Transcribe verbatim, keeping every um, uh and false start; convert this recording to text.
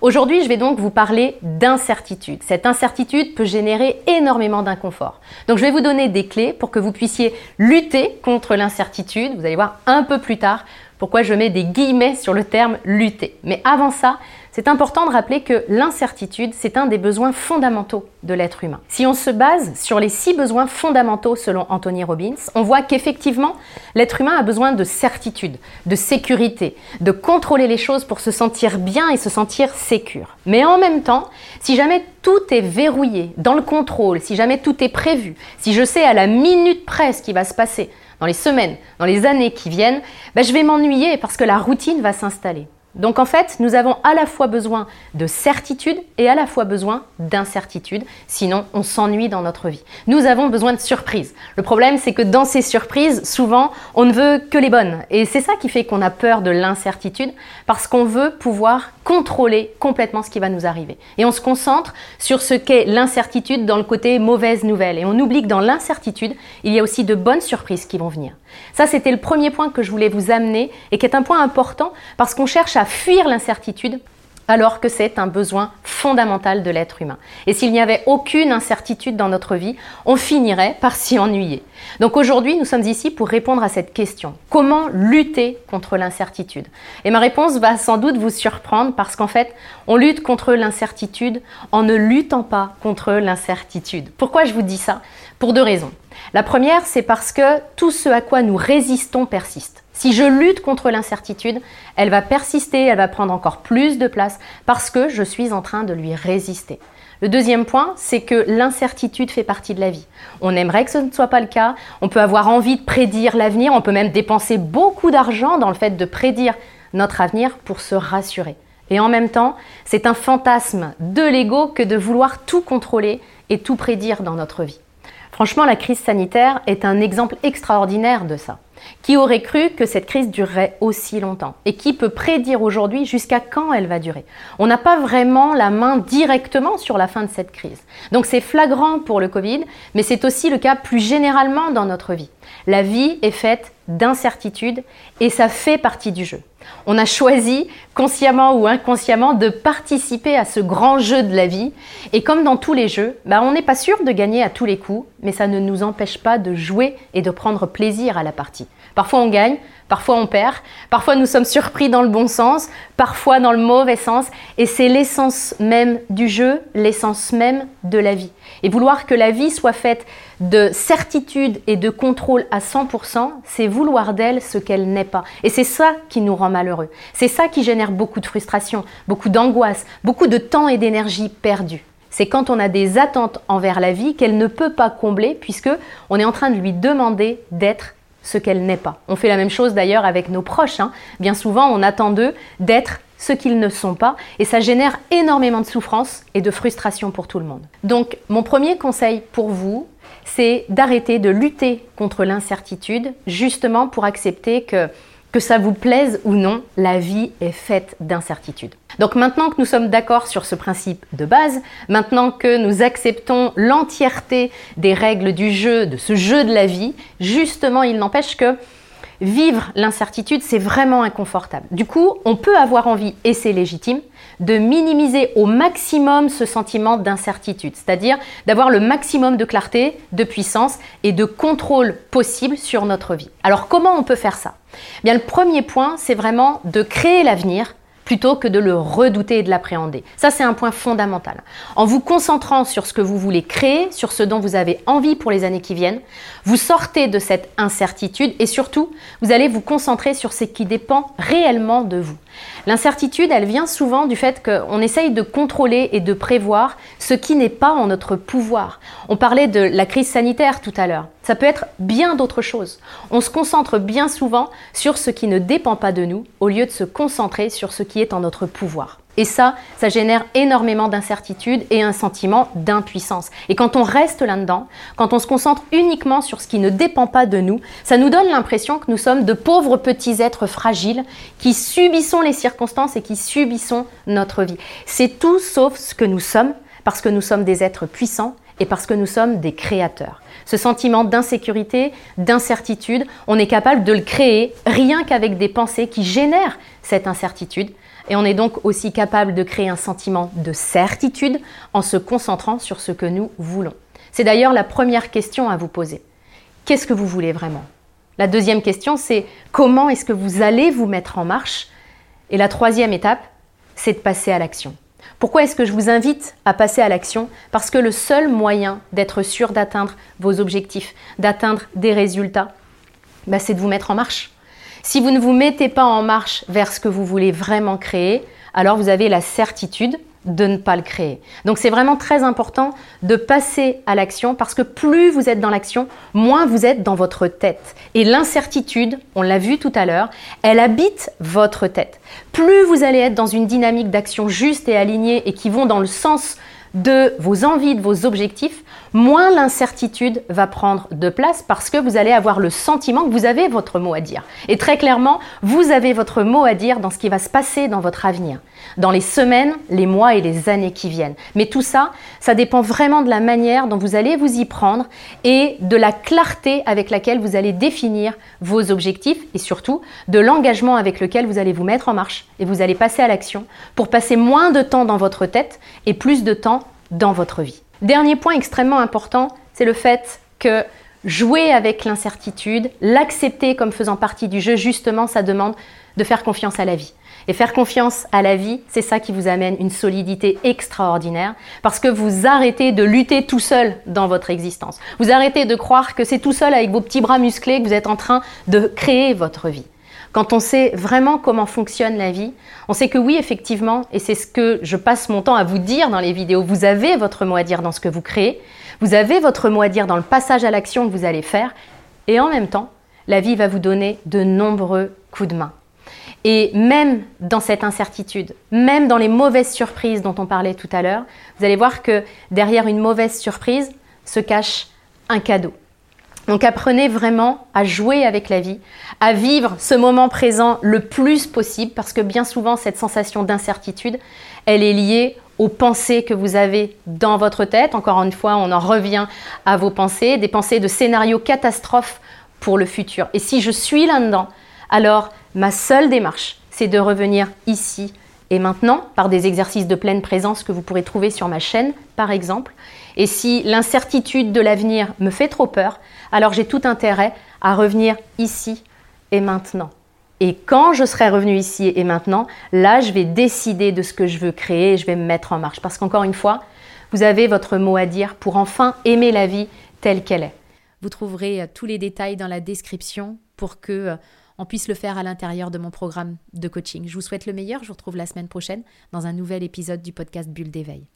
Aujourd'hui, je vais donc vous parler d'incertitude. Cette incertitude peut générer énormément d'inconfort. Donc je vais vous donner des clés pour que vous puissiez lutter contre l'incertitude. Vous allez voir un peu plus tard pourquoi je mets des guillemets sur le terme « lutter ». Mais avant ça, c'est important de rappeler que l'incertitude, c'est un des besoins fondamentaux de l'être humain. Si on se base sur les six besoins fondamentaux selon Anthony Robbins, on voit qu'effectivement, l'être humain a besoin de certitude, de sécurité, de contrôler les choses pour se sentir bien et se sentir sécure. Mais en même temps, si jamais tout est verrouillé, dans le contrôle, si jamais tout est prévu, si je sais à la minute près ce qui va se passer, dans les semaines, dans les années qui viennent, ben je vais m'ennuyer parce que la routine va s'installer. Donc en fait, nous avons à la fois besoin de certitude et à la fois besoin d'incertitude, sinon on s'ennuie dans notre vie. Nous avons besoin de surprises. Le problème, c'est que dans ces surprises, souvent, on ne veut que les bonnes. Et c'est ça qui fait qu'on a peur de l'incertitude, parce qu'on veut pouvoir contrôler complètement ce qui va nous arriver. Et on se concentre sur ce qu'est l'incertitude dans le côté mauvaise nouvelle. Et on oublie que dans l'incertitude, il y a aussi de bonnes surprises qui vont venir. Ça, c'était le premier point que je voulais vous amener et qui est un point important parce qu'on cherche à fuir l'incertitude alors que c'est un besoin fondamental de l'être humain. Et s'il n'y avait aucune incertitude dans notre vie, on finirait par s'y ennuyer. Donc aujourd'hui, nous sommes ici pour répondre à cette question. Comment lutter contre l'incertitude ? Et ma réponse va sans doute vous surprendre parce qu'en fait, on lutte contre l'incertitude en ne luttant pas contre l'incertitude. Pourquoi je vous dis ça ? Pour deux raisons. La première, c'est parce que tout ce à quoi nous résistons persiste. Si je lutte contre l'incertitude, elle va persister, elle va prendre encore plus de place parce que je suis en train de lui résister. Le deuxième point, c'est que l'incertitude fait partie de la vie. On aimerait que ce ne soit pas le cas, on peut avoir envie de prédire l'avenir, on peut même dépenser beaucoup d'argent dans le fait de prédire notre avenir pour se rassurer. Et en même temps, c'est un fantasme de l'ego que de vouloir tout contrôler et tout prédire dans notre vie. Franchement, la crise sanitaire est un exemple extraordinaire de ça. Qui aurait cru que cette crise durerait aussi longtemps ? Et qui peut prédire aujourd'hui jusqu'à quand elle va durer ? On n'a pas vraiment la main directement sur la fin de cette crise. Donc c'est flagrant pour le Covid, mais c'est aussi le cas plus généralement dans notre vie. La vie est faite d'incertitudes et ça fait partie du jeu. On a choisi, consciemment ou inconsciemment, de participer à ce grand jeu de la vie. Et comme dans tous les jeux, bah on n'est pas sûr de gagner à tous les coups, mais ça ne nous empêche pas de jouer et de prendre plaisir à la partie. Parfois on gagne, parfois on perd, parfois nous sommes surpris dans le bon sens, parfois dans le mauvais sens. Et c'est l'essence même du jeu, l'essence même de la vie. Et vouloir que la vie soit faite de certitude et de contrôle à cent pour cent, c'est vouloir d'elle ce qu'elle n'est pas. Et c'est ça qui nous rend malheureux. C'est ça qui génère beaucoup de frustration, beaucoup d'angoisse, beaucoup de temps et d'énergie perdue. C'est quand on a des attentes envers la vie qu'elle ne peut pas combler puisque on est en train de lui demander d'être ce qu'elle n'est pas. On fait la même chose d'ailleurs avec nos proches, hein. Bien souvent, on attend d'eux d'être ce qu'ils ne sont pas et ça génère énormément de souffrance et de frustration pour tout le monde. Donc, mon premier conseil pour vous, c'est d'arrêter de lutter contre l'incertitude justement pour accepter que, que ça vous plaise ou non, la vie est faite d'incertitudes. Donc maintenant que nous sommes d'accord sur ce principe de base, maintenant que nous acceptons l'entièreté des règles du jeu, de ce jeu de la vie, justement, il n'empêche que vivre l'incertitude, c'est vraiment inconfortable. Du coup, on peut avoir envie, et c'est légitime, de minimiser au maximum ce sentiment d'incertitude, c'est-à-dire d'avoir le maximum de clarté, de puissance et de contrôle possible sur notre vie. Alors comment on peut faire ça ? Bien, le premier point, c'est vraiment de créer l'avenir plutôt que de le redouter et de l'appréhender. Ça, c'est un point fondamental. En vous concentrant sur ce que vous voulez créer, sur ce dont vous avez envie pour les années qui viennent, vous sortez de cette incertitude et surtout, vous allez vous concentrer sur ce qui dépend réellement de vous. L'incertitude, elle vient souvent du fait qu'on essaye de contrôler et de prévoir ce qui n'est pas en notre pouvoir. On parlait de la crise sanitaire tout à l'heure. Ça peut être bien d'autres choses. On se concentre bien souvent sur ce qui ne dépend pas de nous au lieu de se concentrer sur ce qui est en notre pouvoir. Et ça, ça génère énormément d'incertitude et un sentiment d'impuissance. Et quand on reste là-dedans, quand on se concentre uniquement sur ce qui ne dépend pas de nous, ça nous donne l'impression que nous sommes de pauvres petits êtres fragiles qui subissons les circonstances et qui subissons notre vie. C'est tout sauf ce que nous sommes parce que nous sommes des êtres puissants et parce que nous sommes des créateurs. Ce sentiment d'insécurité, d'incertitude, on est capable de le créer rien qu'avec des pensées qui génèrent cette incertitude, Et on est donc aussi capable de créer un sentiment de certitude en se concentrant sur ce que nous voulons. C'est d'ailleurs la première question à vous poser. Qu'est-ce que vous voulez vraiment ? La deuxième question, c'est comment est-ce que vous allez vous mettre en marche ? Et la troisième étape, c'est de passer à l'action. Pourquoi est-ce que je vous invite à passer à l'action ? Parce que le seul moyen d'être sûr d'atteindre vos objectifs, d'atteindre des résultats, bah, c'est de vous mettre en marche. Si vous ne vous mettez pas en marche vers ce que vous voulez vraiment créer, alors vous avez la certitude de ne pas le créer. Donc c'est vraiment très important de passer à l'action parce que plus vous êtes dans l'action, moins vous êtes dans votre tête. Et l'incertitude, on l'a vu tout à l'heure, elle habite votre tête. Plus vous allez être dans une dynamique d'action juste et alignée et qui vont dans le sens de vos envies, de vos objectifs, moins l'incertitude va prendre de place parce que vous allez avoir le sentiment que vous avez votre mot à dire. Et très clairement, vous avez votre mot à dire dans ce qui va se passer dans votre avenir, dans les semaines, les mois et les années qui viennent. Mais tout ça, ça dépend vraiment de la manière dont vous allez vous y prendre et de la clarté avec laquelle vous allez définir vos objectifs et surtout de l'engagement avec lequel vous allez vous mettre en marche et vous allez passer à l'action pour passer moins de temps dans votre tête et plus de temps dans votre vie. Dernier point extrêmement important, c'est le fait que jouer avec l'incertitude, l'accepter comme faisant partie du jeu, justement, ça demande de faire confiance à la vie. Et faire confiance à la vie, c'est ça qui vous amène une solidité extraordinaire parce que vous arrêtez de lutter tout seul dans votre existence. Vous arrêtez de croire que c'est tout seul avec vos petits bras musclés que vous êtes en train de créer votre vie. Quand on sait vraiment comment fonctionne la vie, on sait que oui, effectivement, et c'est ce que je passe mon temps à vous dire dans les vidéos, vous avez votre mot à dire dans ce que vous créez, vous avez votre mot à dire dans le passage à l'action que vous allez faire, et en même temps, la vie va vous donner de nombreux coups de main. Et même dans cette incertitude, même dans les mauvaises surprises dont on parlait tout à l'heure, vous allez voir que derrière une mauvaise surprise se cache un cadeau. Donc apprenez vraiment à jouer avec la vie, à vivre ce moment présent le plus possible parce que bien souvent cette sensation d'incertitude, elle est liée aux pensées que vous avez dans votre tête. Encore une fois, on en revient à vos pensées, des pensées de scénarios catastrophes pour le futur. Et si je suis là-dedans, alors ma seule démarche, c'est de revenir ici et maintenant par des exercices de pleine présence que vous pourrez trouver sur ma chaîne par exemple. Et si l'incertitude de l'avenir me fait trop peur, alors j'ai tout intérêt à revenir ici et maintenant. Et quand je serai revenu ici et maintenant, là, je vais décider de ce que je veux créer et je vais me mettre en marche. Parce qu'encore une fois, vous avez votre mot à dire pour enfin aimer la vie telle qu'elle est. Vous trouverez tous les détails dans la description pour que on puisse le faire à l'intérieur de mon programme de coaching. Je vous souhaite le meilleur. Je vous retrouve la semaine prochaine dans un nouvel épisode du podcast Bulle d'éveil.